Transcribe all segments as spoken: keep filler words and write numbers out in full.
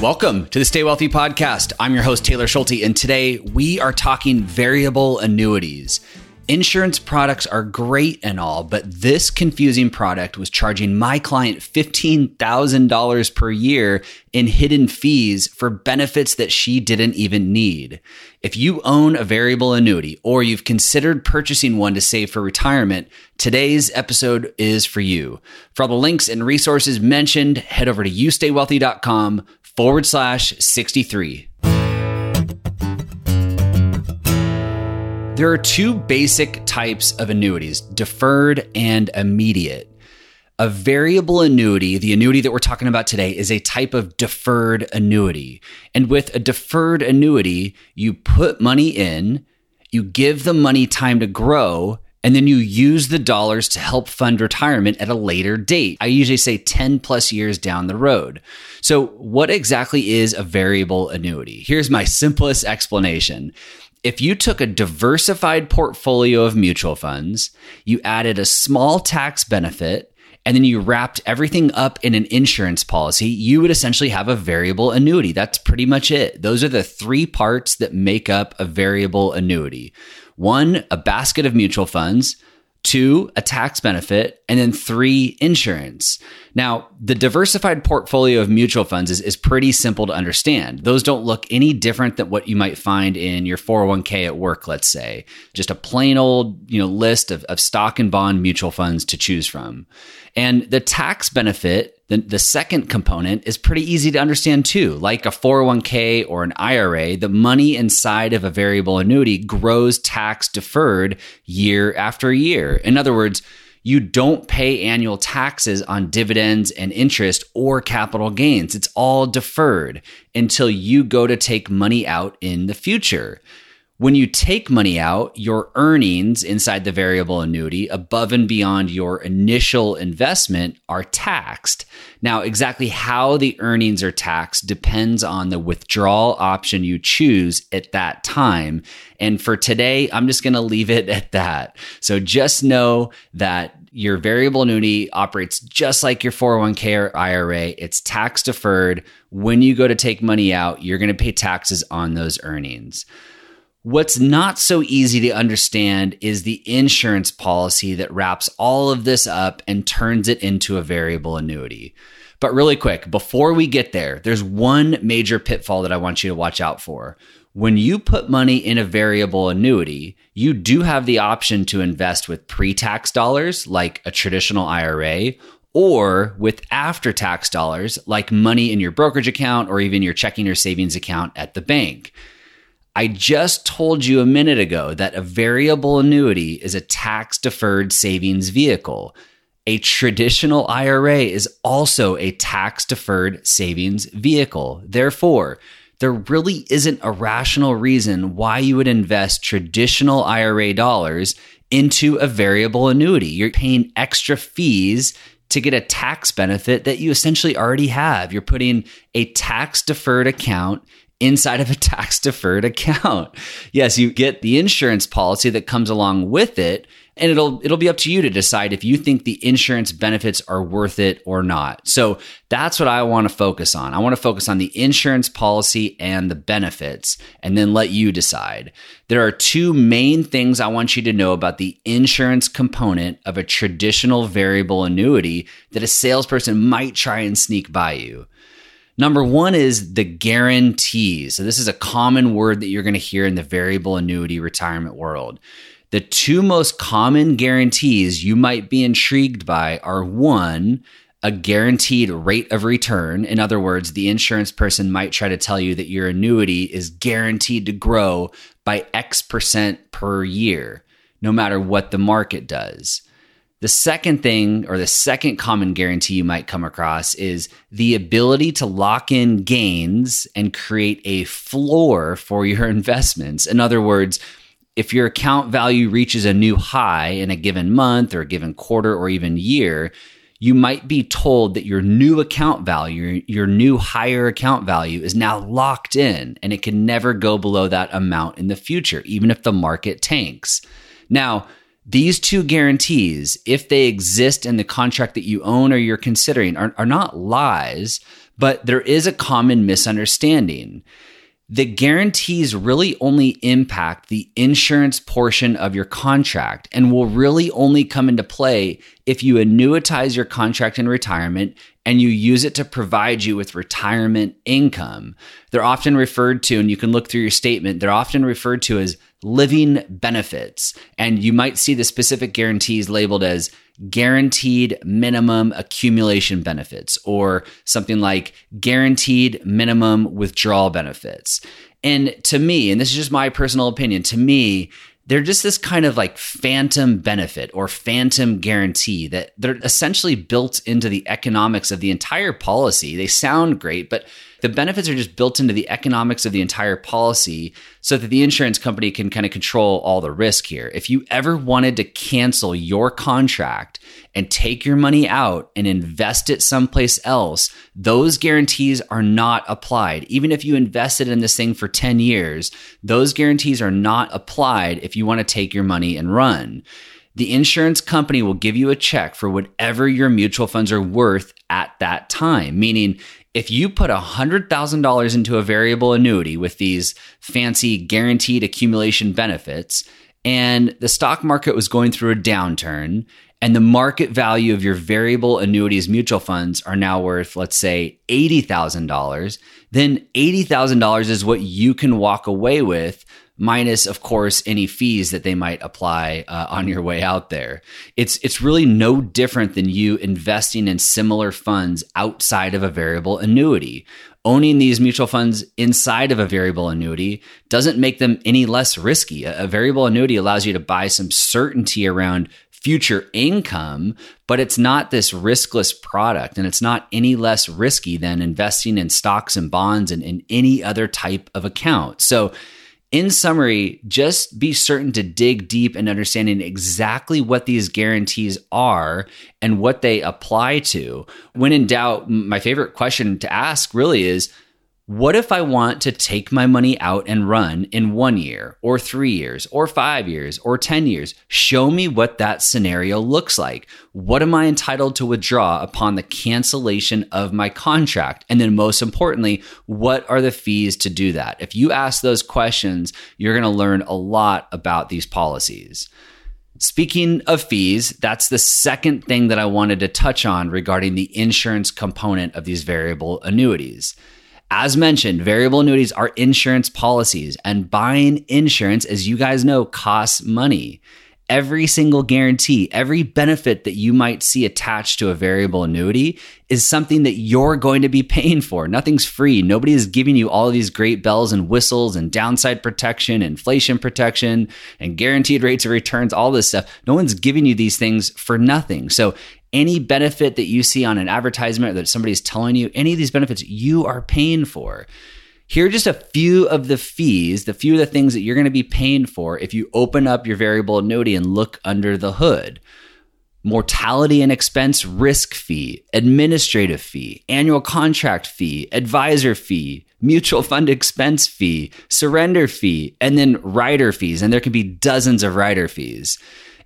Welcome to the Stay Wealthy podcast. I'm your host, Taylor Schulte, and today we are talking variable annuities. Insurance products are great and all, but this confusing product was charging my client fifteen thousand dollars per year in hidden fees for benefits that she didn't even need. If you own a variable annuity or you've considered purchasing one to save for retirement, today's episode is for you. For all the links and resources mentioned, head over to youstaywealthy.com forward slash 63. There are two basic types of annuities, deferred and immediate. A variable annuity, the annuity that we're talking about today, is a type of deferred annuity. And with a deferred annuity, you put money in, you give the money time to grow, and then you use the dollars to help fund retirement at a later date. I usually say ten plus years down the road. So what exactly is a variable annuity? Here's my simplest explanation. If you took a diversified portfolio of mutual funds, you added a small tax benefit, and then you wrapped everything up in an insurance policy, you would essentially have a variable annuity. That's pretty much it. Those are the three parts that make up a variable annuity. One, a basket of mutual funds. Two, a tax benefit, and then three, insurance. Now, the diversified portfolio of mutual funds is, is pretty simple to understand. Those don't look any different than what you might find in your four oh one k at work, let's say. Just a plain old, you know, list of, of stock and bond mutual funds to choose from. And the tax benefit, the, the second component, is pretty easy to understand too. Like a four oh one k or an I R A, the money inside of a variable annuity grows tax deferred year after year. In other words, you don't pay annual taxes on dividends and interest or capital gains. It's all deferred until you go to take money out in the future. When you take money out, your earnings inside the variable annuity above and beyond your initial investment are taxed. Now, exactly how the earnings are taxed depends on the withdrawal option you choose at that time. And for today, I'm just going to leave it at that. So just know that your variable annuity operates just like your four oh one k or I R A. It's tax deferred. When you go to take money out, you're going to pay taxes on those earnings. What's not so easy to understand is the insurance policy that wraps all of this up and turns it into a variable annuity. But really quick, before we get there, there's one major pitfall that I want you to watch out for. When you put money in a variable annuity, you do have the option to invest with pre-tax dollars like a traditional I R A, or with after-tax dollars like money in your brokerage account or even your checking or savings account at the bank. I just told you a minute ago that a variable annuity is a tax-deferred savings vehicle. A traditional I R A is also a tax-deferred savings vehicle. Therefore, there really isn't a rational reason why you would invest traditional I R A dollars into a variable annuity. You're paying extra fees to get a tax benefit that you essentially already have. You're putting a tax-deferred account inside of a tax-deferred account. Yes, you get the insurance policy that comes along with it, and it'll it'll be up to you to decide if you think the insurance benefits are worth it or not. So that's what I want to focus on. I want to focus on the insurance policy and the benefits, and then let you decide. There are two main things I want you to know about the insurance component of a traditional variable annuity that a salesperson might try and sneak by you. Number one is the guarantee. So this is a common word that you're going to hear in the variable annuity retirement world. The two most common guarantees you might be intrigued by are one, a guaranteed rate of return. In other words, the insurance person might try to tell you that your annuity is guaranteed to grow by X percent per year, no matter what the market does. The second thing, or the second common guarantee you might come across, is the ability to lock in gains and create a floor for your investments. In other words, if your account value reaches a new high in a given month or a given quarter or even year, you might be told that your new account value, your new higher account value, is now locked in and it can never go below that amount in the future, even if the market tanks. Now, These two guarantees, if they exist in the contract that you own or you're considering, are, are not lies, but there is a common misunderstanding. The guarantees really only impact the insurance portion of your contract and will really only come into play if you annuitize your contract in retirement and you use it to provide you with retirement income. They're often referred to, and you can look through your statement, they're often referred to as living benefits. And you might see the specific guarantees labeled as guaranteed minimum accumulation benefits or something like guaranteed minimum withdrawal benefits. And to me, and this is just my personal opinion, to me, they're just this kind of like phantom benefit or phantom guarantee that they're essentially built into the economics of the entire policy. They sound great, but the benefits are just built into the economics of the entire policy so that the insurance company can kind of control all the risk here. If you ever wanted to cancel your contract and take your money out and invest it someplace else, those guarantees are not applied. Even if you invested in this thing for ten years, those guarantees are not applied if you you want to take your money and run. The insurance company will give you a check for whatever your mutual funds are worth at that time. Meaning, if you put one hundred thousand dollars into a variable annuity with these fancy guaranteed accumulation benefits, and the stock market was going through a downturn, and the market value of your variable annuities mutual funds are now worth, let's say, eighty thousand dollars, then eighty thousand dollars is what you can walk away with, minus, of course, any fees that they might apply uh, on your way out there. It's it's really no different than you investing in similar funds outside of a variable annuity. Owning these mutual funds inside of a variable annuity doesn't make them any less risky. A, a variable annuity allows you to buy some certainty around future income, but it's not this riskless product, and it's not any less risky than investing in stocks and bonds and in any other type of account. So, in summary, just be certain to dig deep in understanding exactly what these guarantees are and what they apply to. When in doubt, my favorite question to ask really is, what if I want to take my money out and run in one year or three years or five years or ten years? Show me what that scenario looks like. What am I entitled to withdraw upon the cancellation of my contract? And then most importantly, what are the fees to do that? If you ask those questions, you're going to learn a lot about these policies. Speaking of fees, that's the second thing that I wanted to touch on regarding the insurance component of these variable annuities. As mentioned, variable annuities are insurance policies, and buying insurance, as you guys know, costs money. Every single guarantee, every benefit that you might see attached to a variable annuity is something that you're going to be paying for. Nothing's free. Nobody is giving you all of these great bells and whistles and downside protection, inflation protection, and guaranteed rates of returns, all this stuff. No one's giving you these things for nothing. So any benefit that you see on an advertisement or that somebody's telling you, any of these benefits you are paying for. Here are just a few of the fees, the few of the things that you're going to be paying for if you open up your variable annuity and look under the hood. Mortality and expense risk fee, administrative fee, annual contract fee, advisor fee, mutual fund expense fee, surrender fee, and then rider fees. And there can be dozens of rider fees.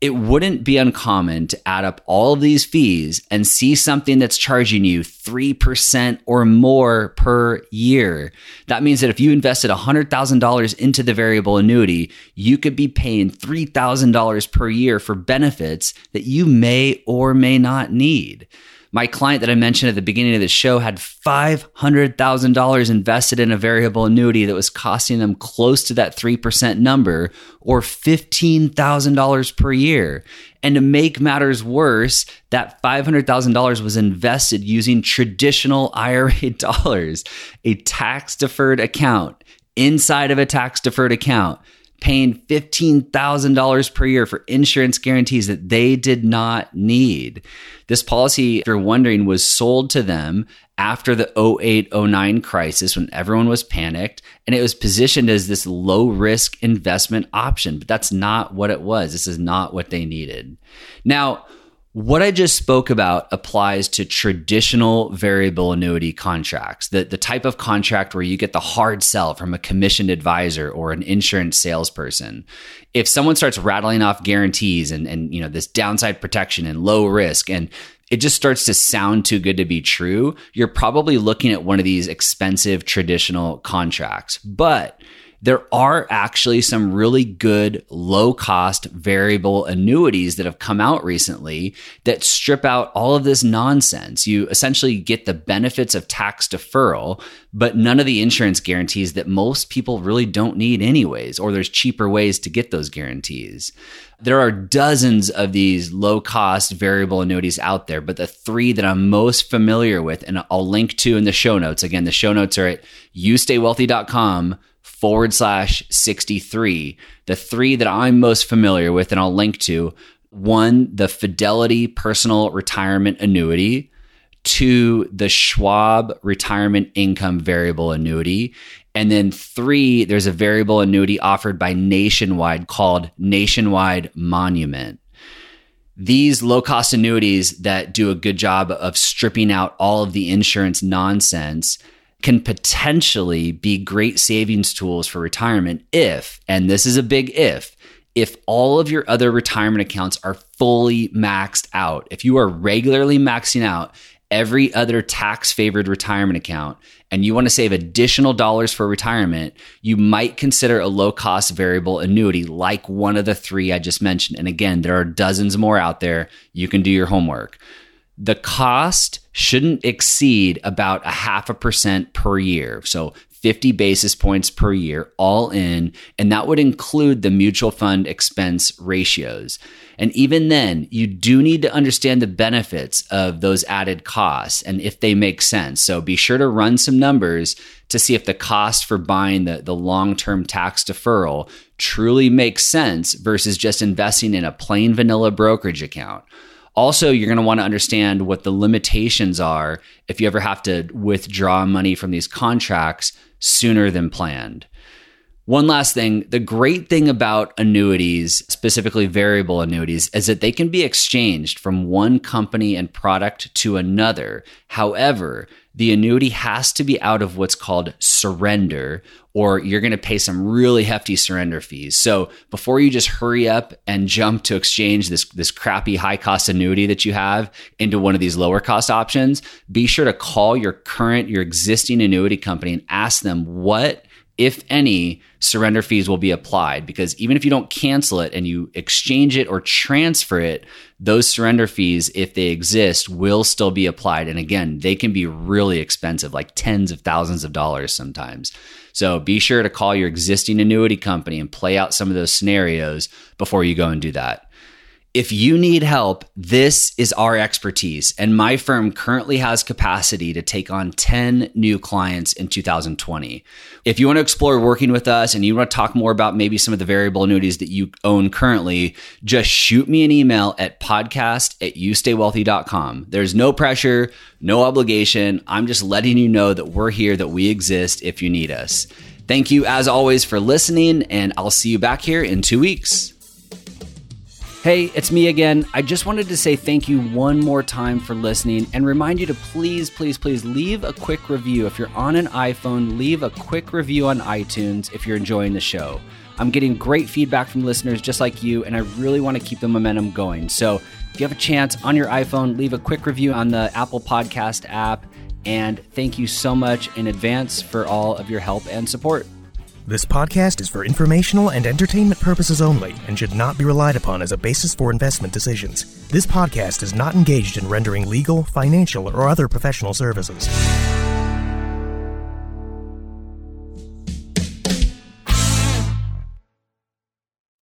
It wouldn't be uncommon to add up all of these fees and see something that's charging you three percent or more per year. That means that if you invested one hundred thousand dollars into the variable annuity, you could be paying three thousand dollars per year for benefits that you may or may not need. My client that I mentioned at the beginning of the show had five hundred thousand dollars invested in a variable annuity that was costing them close to that three percent number or fifteen thousand dollars per year. And to make matters worse, that five hundred thousand dollars was invested using traditional I R A dollars, a tax-deferred account inside of a tax-deferred account, paying fifteen thousand dollars per year for insurance guarantees that they did not need. This policy, if you're wondering, was sold to them after the oh eight oh nine crisis when everyone was panicked, and it was positioned as this low-risk investment option, but that's not what it was. This is not what they needed. Now, What I just spoke about applies to traditional variable annuity contracts, the, the type of contract where you get the hard sell from a commissioned advisor or an insurance salesperson. If someone starts rattling off guarantees and, and you know this downside protection and low risk, and it just starts to sound too good to be true, you're probably looking at one of these expensive traditional contracts. But there are actually some really good low-cost variable annuities that have come out recently that strip out all of this nonsense. You essentially get the benefits of tax deferral, but none of the insurance guarantees that most people really don't need anyways, or there's cheaper ways to get those guarantees. There are dozens of these low-cost variable annuities out there, but the three that I'm most familiar with, and I'll link to in the show notes. Again, the show notes are at youstaywealthy.com forward slash 63. The three that I'm most familiar with, and I'll link to: one, the Fidelity Personal Retirement Annuity; two, the Schwab Retirement Income Variable Annuity; and then three, there's a variable annuity offered by Nationwide called Nationwide Monument. These low-cost annuities that do a good job of stripping out all of the insurance nonsense can potentially be great savings tools for retirement if, and this is a big if, if all of your other retirement accounts are fully maxed out. If you are regularly maxing out every other tax-favored retirement account and you want to save additional dollars for retirement, you might consider a low-cost variable annuity like one of the three I just mentioned. And again, there are dozens more out there. You can do your homework. The cost shouldn't exceed about a half a percent per year. So fifty basis points per year, all in. And that would include the mutual fund expense ratios. And even then, you do need to understand the benefits of those added costs and if they make sense. So be sure to run some numbers to see if the cost for buying the, the long-term tax deferral truly makes sense versus just investing in a plain vanilla brokerage account. Also, you're going to want to understand what the limitations are if you ever have to withdraw money from these contracts sooner than planned. One last thing, the great thing about annuities, specifically variable annuities, is that they can be exchanged from one company and product to another. However, the annuity has to be out of what's called surrender, or you're going to pay some really hefty surrender fees. So before you just hurry up and jump to exchange this, this crappy high-cost annuity that you have into one of these lower-cost options, be sure to call your current, your existing annuity company and ask them what, if any, surrender fees will be applied. Because even if you don't cancel it and you exchange it or transfer it, those surrender fees, if they exist, will still be applied. And again, they can be really expensive, like tens of thousands of dollars sometimes. So be sure to call your existing annuity company and play out some of those scenarios before you go and do that. If you need help, this is our expertise, and my firm currently has capacity to take on ten new clients in two thousand twenty. If you want to explore working with us and you want to talk more about maybe some of the variable annuities that you own currently, just shoot me an email at podcast at youstaywealthy.com. There's no pressure, no obligation. I'm just letting you know that we're here, that we exist if you need us. Thank you as always for listening, and I'll see you back here in two weeks. Hey, it's me again. I just wanted to say thank you one more time for listening and remind you to please, please, please leave a quick review. If you're on an iPhone, leave a quick review on iTunes if you're enjoying the show. I'm getting great feedback from listeners just like you, and I really want to keep the momentum going. So if you have a chance on your iPhone, leave a quick review on the Apple Podcast app. And thank you so much in advance for all of your help and support. This podcast is for informational and entertainment purposes only and should not be relied upon as a basis for investment decisions. This podcast is not engaged in rendering legal, financial, or other professional services.